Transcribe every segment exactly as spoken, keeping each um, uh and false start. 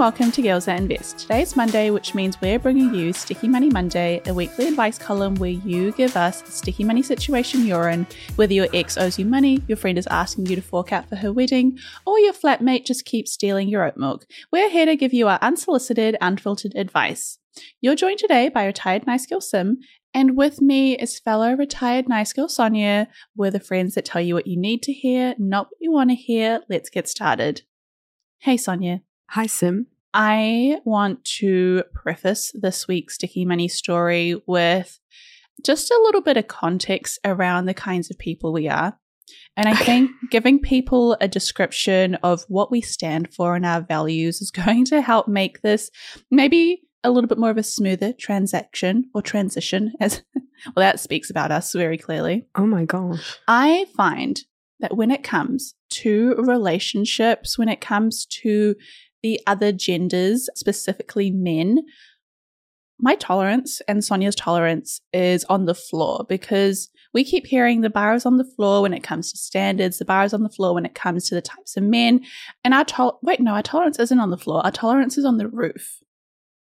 welcome to Girls That Invest. Today's Monday, which means we're bringing you Sticky Money Monday, a weekly advice column where you give us a sticky money situation you're in, whether your ex owes you money, your friend is asking you to fork out for her wedding, or your flatmate just keeps stealing your oat milk. We're here to give you our unsolicited, unfiltered advice. You're joined today by retired nice girl Sim, and with me is fellow retired nice girl Sonia. We're the friends that tell you what you need to hear, not what you want to hear. Let's get started. Hey, Sonia. Hi, Sim. I want to preface this week's Sticky Money story with just a little bit of context around the kinds of people we are. And I think giving people a description of what we stand for and our values is going to help make this maybe a little bit more of a smoother transaction or transition. As well, that speaks about us very clearly. Oh, my gosh. I find that when it comes to relationships, when it comes to the other genders, specifically men, my tolerance and Sonia's tolerance is on the floor, because we keep hearing the bar is on the floor when it comes to standards, the bar is on the floor when it comes to the types of men. And our tol- wait, no, our tolerance isn't on the floor. Our tolerance is on the roof,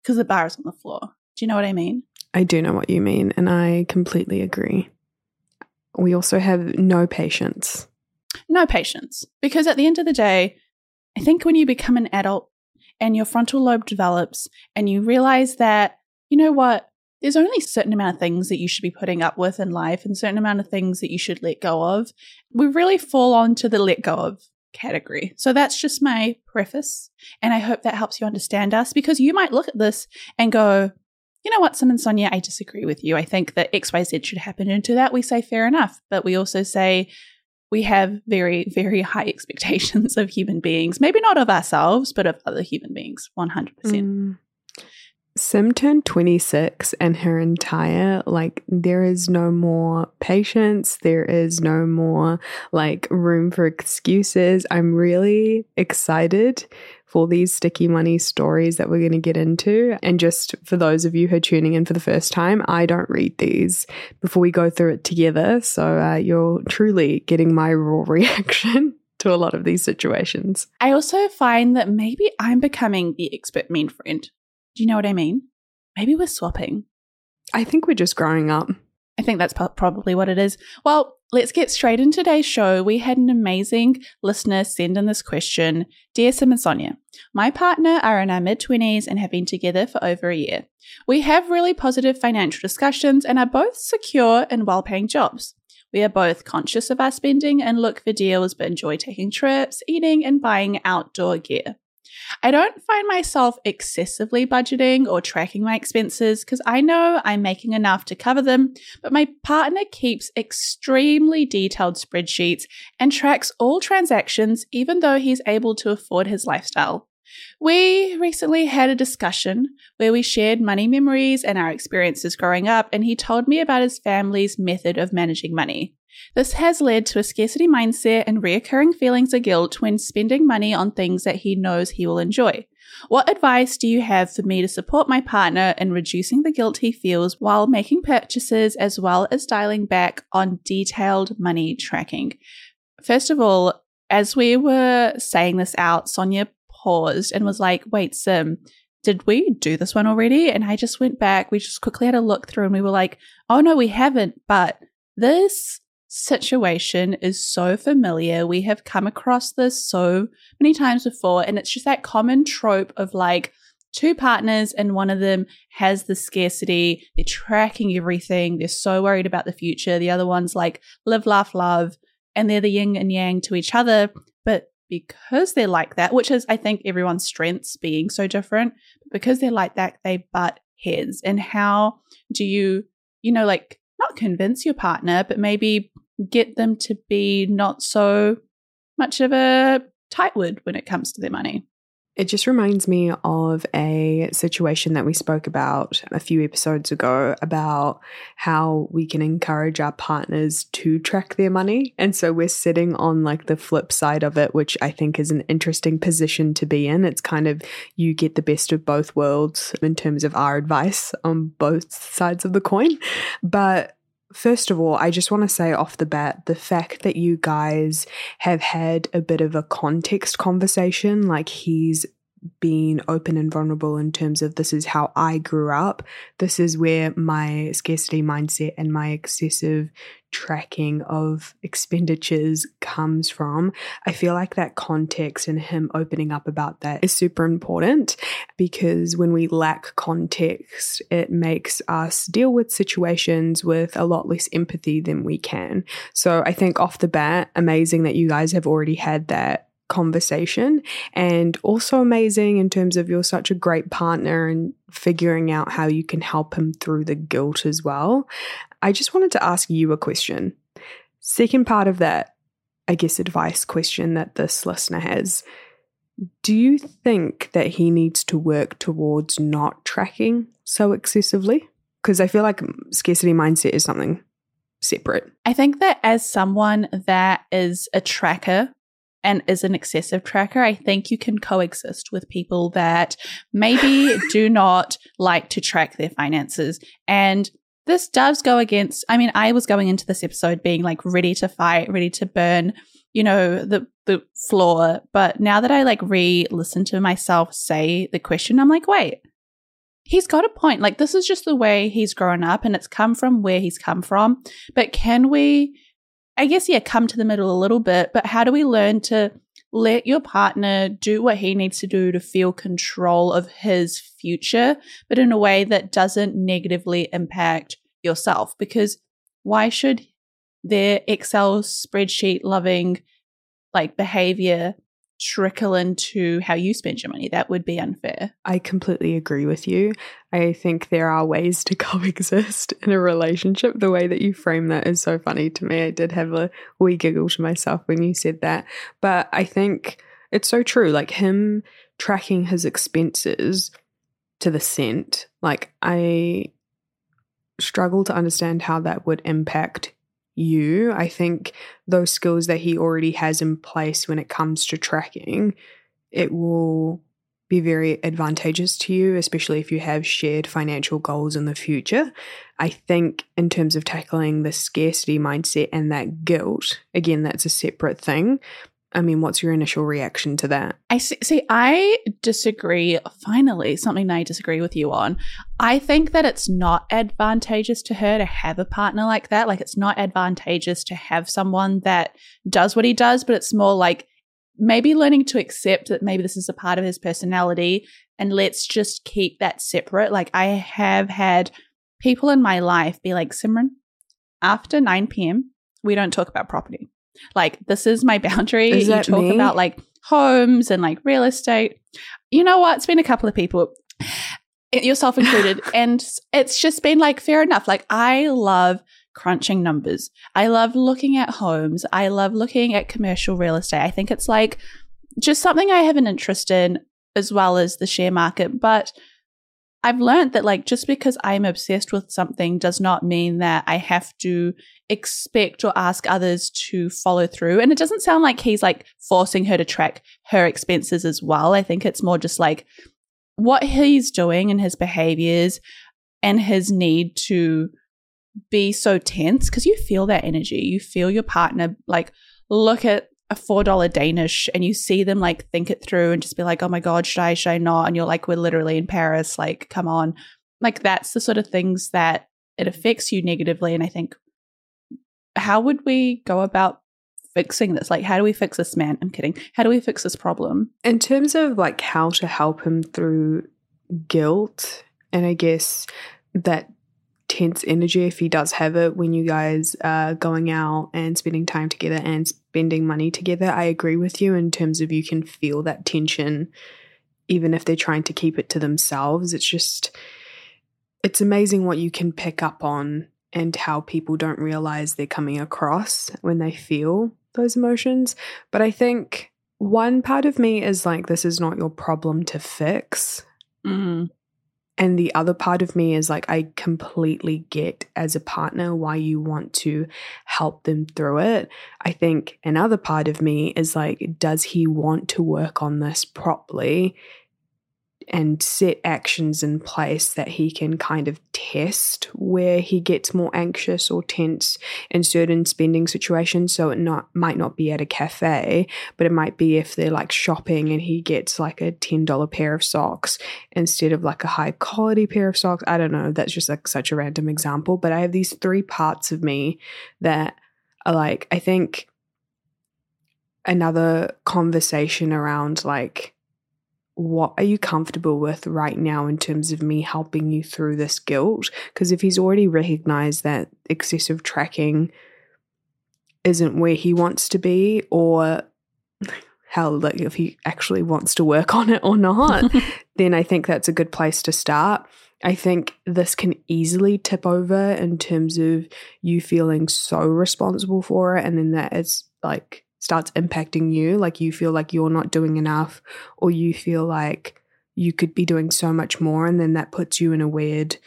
because the bar is on the floor. Do you know what I mean? I do know what you mean, and I completely agree. We also have no patience. No patience, because at the end of the day, I think when you become an adult and your frontal lobe develops and you realize that, you know what, there's only a certain amount of things that you should be putting up with in life and a certain amount of things that you should let go of, we really fall onto the let go of category. So that's just my preface, and I hope that helps you understand us, because you might look at this and go, you know what, Sim and Sonia, I disagree with you. I think that X Y Z should happen, and to that we say fair enough, but we also say we have very, very high expectations of human beings, maybe not of ourselves, but of other human beings, one hundred percent. Mm. Sim turned twenty-six and her entire, like, there is no more patience. There is no more, like, room for excuses. I'm really excited for these sticky money stories that we're going to get into. And just for those of you who are tuning in for the first time, I don't read these before we go through it together. So uh, you're truly getting my raw reaction to a lot of these situations. I also find that maybe I'm becoming the expert mean friend. Do you know what I mean? Maybe we're swapping. I think we're just growing up. I think that's probably what it is. Well, let's get straight into today's show. We had an amazing listener send in this question. Dear Sim and Sonia, my partner are in our mid-twenties and have been together for over a year. We have really positive financial discussions and are both secure and well-paying jobs. We are both conscious of our spending and look for deals, but enjoy taking trips, eating, and buying outdoor gear. I don't find myself excessively budgeting or tracking my expenses, because I know I'm making enough to cover them, but my partner keeps extremely detailed spreadsheets and tracks all transactions, even though he's able to afford his lifestyle. We recently had a discussion where we shared money memories and our experiences growing up, and he told me about his family's method of managing money. This has led to a scarcity mindset and recurring feelings of guilt when spending money on things that he knows he will enjoy. What advice do you have for me to support my partner in reducing the guilt he feels while making purchases, as well as dialing back on detailed money tracking? First of all, as we were saying this out, Sonia paused and was like, wait, Sim, did we do this one already? And I just went back. We just quickly had a look through and we were like, oh, no, we haven't. But this situation is so familiar. We have come across this so many times before, and it's just that common trope of, like, two partners and one of them has the scarcity, they're tracking everything, they're so worried about the future, the other one's like live, laugh, love, and they're the yin and yang to each other. But because they're like that, which is I think everyone's strengths being so different, because they're like that, they butt heads. And how do you you know like not convince your partner, but maybe get them to be not so much of a tightwad when it comes to their money? It just reminds me of a situation that we spoke about a few episodes ago about how we can encourage our partners to track their money. And so we're sitting on, like, the flip side of it, which I think is an interesting position to be in. It's kind of, you get the best of both worlds in terms of our advice on both sides of the coin. But first of all, I just want to say off the bat, the fact that you guys have had a bit of a context conversation, like he's being open and vulnerable in terms of this is how I grew up. This is where my scarcity mindset and my excessive tracking of expenditures comes from. I feel like that context and him opening up about that is super important, because when we lack context, it makes us deal with situations with a lot less empathy than we can. So I think off the bat, amazing that you guys have already had that conversation, and also amazing in terms of you're such a great partner and figuring out how you can help him through the guilt as well. I just wanted to ask you a question. Second part of that, I guess, advice question that this listener has. Do you think that he needs to work towards not tracking so excessively? Because I feel like scarcity mindset is something separate. I think that as someone that is a tracker, and is an excessive tracker, I think you can coexist with people that maybe do not like to track their finances. And this does go against, I mean, I was going into this episode being like ready to fight, ready to burn, you know, the, the floor. But now that I like re-listen to myself say the question, I'm like, wait, he's got a point. Like, this is just the way he's grown up and it's come from where he's come from. But can we... I guess, yeah, come to the middle a little bit, but how do we learn to let your partner do what he needs to do to feel control of his future, but in a way that doesn't negatively impact yourself? Because why should their Excel spreadsheet loving like behavior trickle into how you spend your money? That would be unfair. I completely agree with you. I think there are ways to coexist in a relationship. The way that you frame that is so funny to me. I did have a wee giggle to myself when you said that. But I think it's so true. Like him tracking his expenses to the cent, like I struggle to understand how that would impact you. I think those skills that he already has in place when it comes to tracking, it will be very advantageous to you, especially if you have shared financial goals in the future. I think in terms of tackling the scarcity mindset and that guilt, again, that's a separate thing. I mean, what's your initial reaction to that? I see, see, I disagree. Finally, something I disagree with you on. I think that it's not advantageous to her to have a partner like that. Like, it's not advantageous to have someone that does what he does, but it's more like maybe learning to accept that maybe this is a part of his personality and let's just keep that separate. Like, I have had people in my life be like, Simran, after nine p.m., we don't talk about property. Like, this is my boundary. Is that you talk me? About like homes and like real estate. You know what? It's been a couple of people, yourself included. And it's just been like, fair enough. Like, I love crunching numbers. I love looking at homes. I love looking at commercial real estate. I think it's like just something I have an interest in, as well as the share market. But I've learned that like just because I'm obsessed with something does not mean that I have to expect or ask others to follow through. And it doesn't sound like he's like forcing her to track her expenses as well. I think it's more just like what he's doing and his behaviors and his need to be so tense, because you feel that energy. You feel your partner like look at a four dollar Danish and you see them like think it through and just be like, oh my God, should I, should I not? And you're like, we're literally in Paris. Like, come on. Like, that's the sort of things that it affects you negatively. And I think, how would we go about fixing this? Like, how do we fix this, man? I'm kidding. How do we fix this problem? In terms of like how to help him through guilt and I guess that tense energy, if he does have it, when you guys are going out and spending time together and spending money together, I agree with you in terms of you can feel that tension even if they're trying to keep it to themselves. It's just, it's amazing what you can pick up on and how people don't realize they're coming across when they feel those emotions. But I think one part of me is like, this is not your problem to fix. Mm-hmm. And the other part of me is like, I completely get as a partner why you want to help them through it. I think another part of me is like, does he want to work on this properly and set actions in place that he can kind of test where he gets more anxious or tense in certain spending situations. So it not might not be at a cafe, but it might be if they're like shopping and he gets like a ten dollar pair of socks instead of like a high quality pair of socks. I don't know. That's just like such a random example. But I have these three parts of me that are like, I think another conversation around like, what are you comfortable with right now in terms of me helping you through this guilt? Because if he's already recognized that excessive tracking isn't where he wants to be, or hell, like if he actually wants to work on it or not, then I think that's a good place to start. I think this can easily tip over in terms of you feeling so responsible for it, and then that it's like starts impacting you, like you feel like you're not doing enough, or you feel like you could be doing so much more, and then that puts you in a weird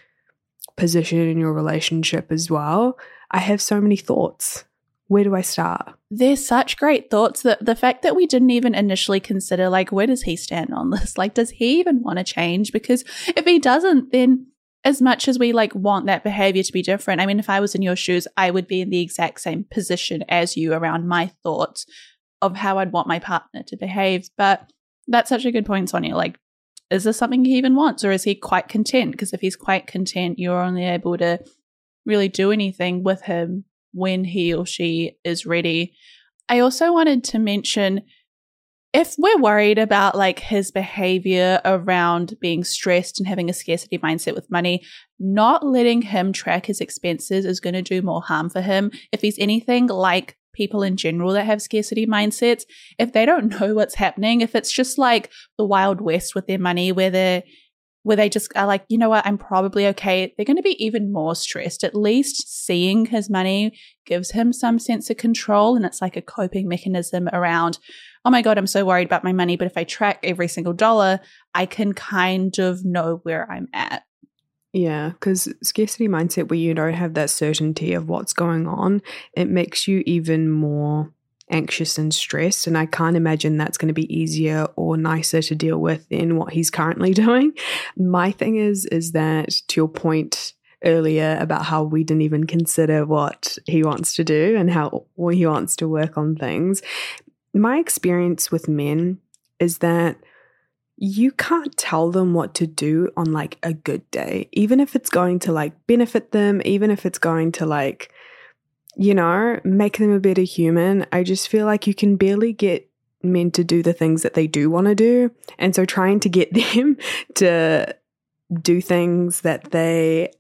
position in your relationship as well. I have so many thoughts. Where do I start? They're such great thoughts. That the fact that we didn't even initially consider, like, where does he stand on this? Like, does he even want to change? Because if he doesn't, then as much as we like want that behavior to be different, I mean, if I was in your shoes, I would be in the exact same position as you around my thoughts of how I'd want my partner to behave. But that's such a good point, Sonia. Like, is this something he even wants, or is he quite content? Because if he's quite content, you're only able to really do anything with him when he or she is ready. I also wanted to mention, if we're worried about like his behavior around being stressed and having a scarcity mindset with money, not letting him track his expenses is going to do more harm for him. If he's anything like people in general that have scarcity mindsets, if they don't know what's happening, if it's just like the Wild West with their money, where they're where they just are like, you know what, I'm probably okay, they're going to be even more stressed. At least seeing his money gives him some sense of control, and it's like a coping mechanism around, oh my God, I'm so worried about my money, but if I track every single dollar, I can kind of know where I'm at. Yeah, because scarcity mindset, where you don't have that certainty of what's going on, it makes you even more anxious and stressed, and I can't imagine that's going to be easier or nicer to deal with than what he's currently doing. My thing is is that, to your point earlier about how we didn't even consider what he wants to do and how he wants to work on things, my experience with men is that you can't tell them what to do on like a good day, even if it's going to like benefit them, even if it's going to like, you know, make them a better human. I just feel like you can barely get men to do the things that they do want to do. And so trying to get them to do things that they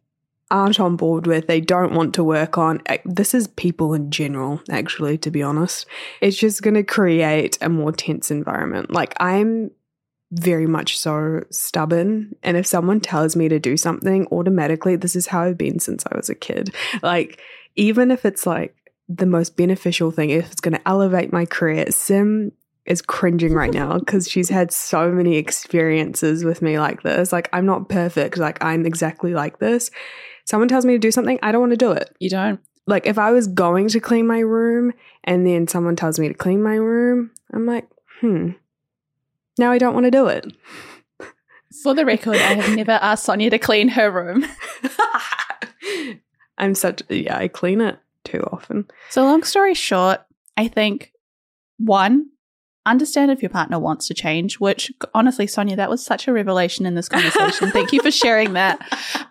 aren't on board with, they don't want to work on, this is people in general, actually, to be honest, it's just going to create a more tense environment. Like, I'm very much so stubborn, and if someone tells me to do something, automatically, this is how I've been since I was a kid. Like, even if it's like the most beneficial thing, if it's going to elevate my career, Sim is cringing right now because she's had so many experiences with me like this. Like, I'm not perfect. Like, I'm exactly like this. Someone tells me to do something, I don't want to do it. You don't. Like, if I was going to clean my room and then someone tells me to clean my room, I'm like, hmm, now I don't want to do it. For the record, I have never asked Sonia to clean her room. I'm such, yeah, I clean it too often. So long story short, I think, one, understand if your partner wants to change, which honestly, Sonia, that was such a revelation in this conversation. Thank you for sharing that.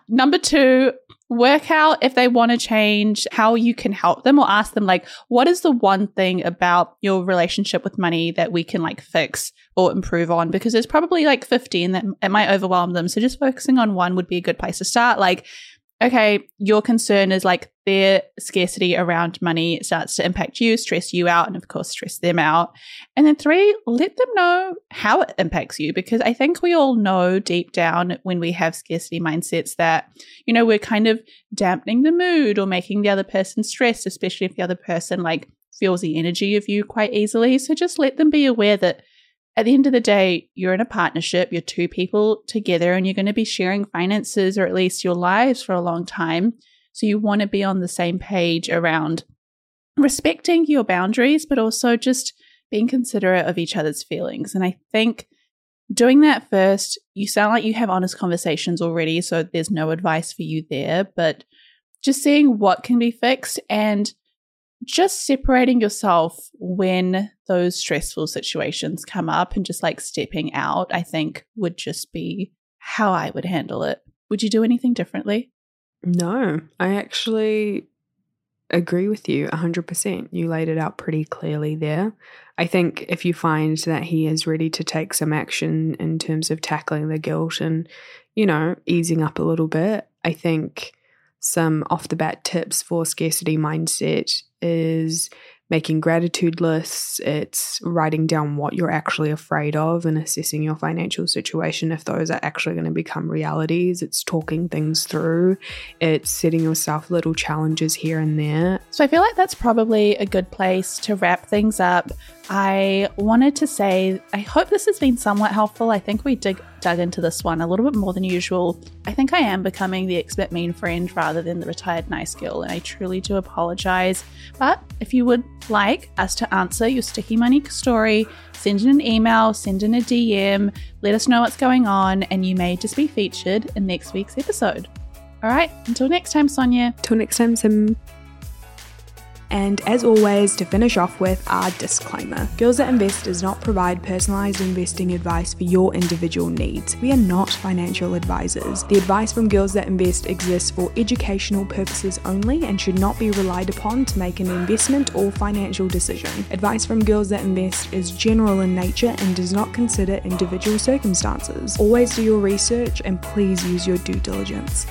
Number two, work out if they want to change, how you can help them, or ask them like, what is the one thing about your relationship with money that we can like fix or improve on? Because there's probably like fifty and that it might overwhelm them. So just focusing on one would be a good place to start. Like, okay, your concern is like their scarcity around money starts to impact you, stress you out, and of course stress them out. And then three, let them know how it impacts you, because I think we all know deep down when we have scarcity mindsets that, you know, we're kind of dampening the mood or making the other person stressed, especially if the other person like feels the energy of you quite easily. So just let them be aware that at the end of the day, you're in a partnership, you're two people together, and you're going to be sharing finances, or at least your lives, for a long time. So you want to be on the same page around respecting your boundaries, but also just being considerate of each other's feelings. And I think doing that first, you sound like you have honest conversations already, so there's no advice for you there, but just seeing what can be fixed and just separating yourself when those stressful situations come up and just like stepping out, I think would just be how I would handle it. Would you do anything differently? No, I actually agree with you one hundred percent. You laid it out pretty clearly there. I think if you find that he is ready to take some action in terms of tackling the guilt and, you know, easing up a little bit, I think some off-the-bat tips for scarcity mindset is making gratitude lists. It's writing down what you're actually afraid of and assessing your financial situation if those are actually going to become realities. It's talking things through. It's setting yourself little challenges here and there. So I feel like that's probably a good place to wrap things up. I wanted to say, I hope this has been somewhat helpful. I think we dig, dug into this one a little bit more than usual. I think I am becoming the expert mean friend rather than the retired nice girl, and I truly do apologize. But if you would like us to answer your sticky money story, send in an email, send in a D M, let us know what's going on, and you may just be featured in next week's episode. All right, until next time, Sonia. Till next time, Sim. And as always, to finish off with our disclaimer, Girls That Invest does not provide personalised investing advice for your individual needs. We are not financial advisors. The advice from Girls That Invest exists for educational purposes only and should not be relied upon to make an investment or financial decision. Advice from Girls That Invest is general in nature and does not consider individual circumstances. Always do your research and please use your due diligence.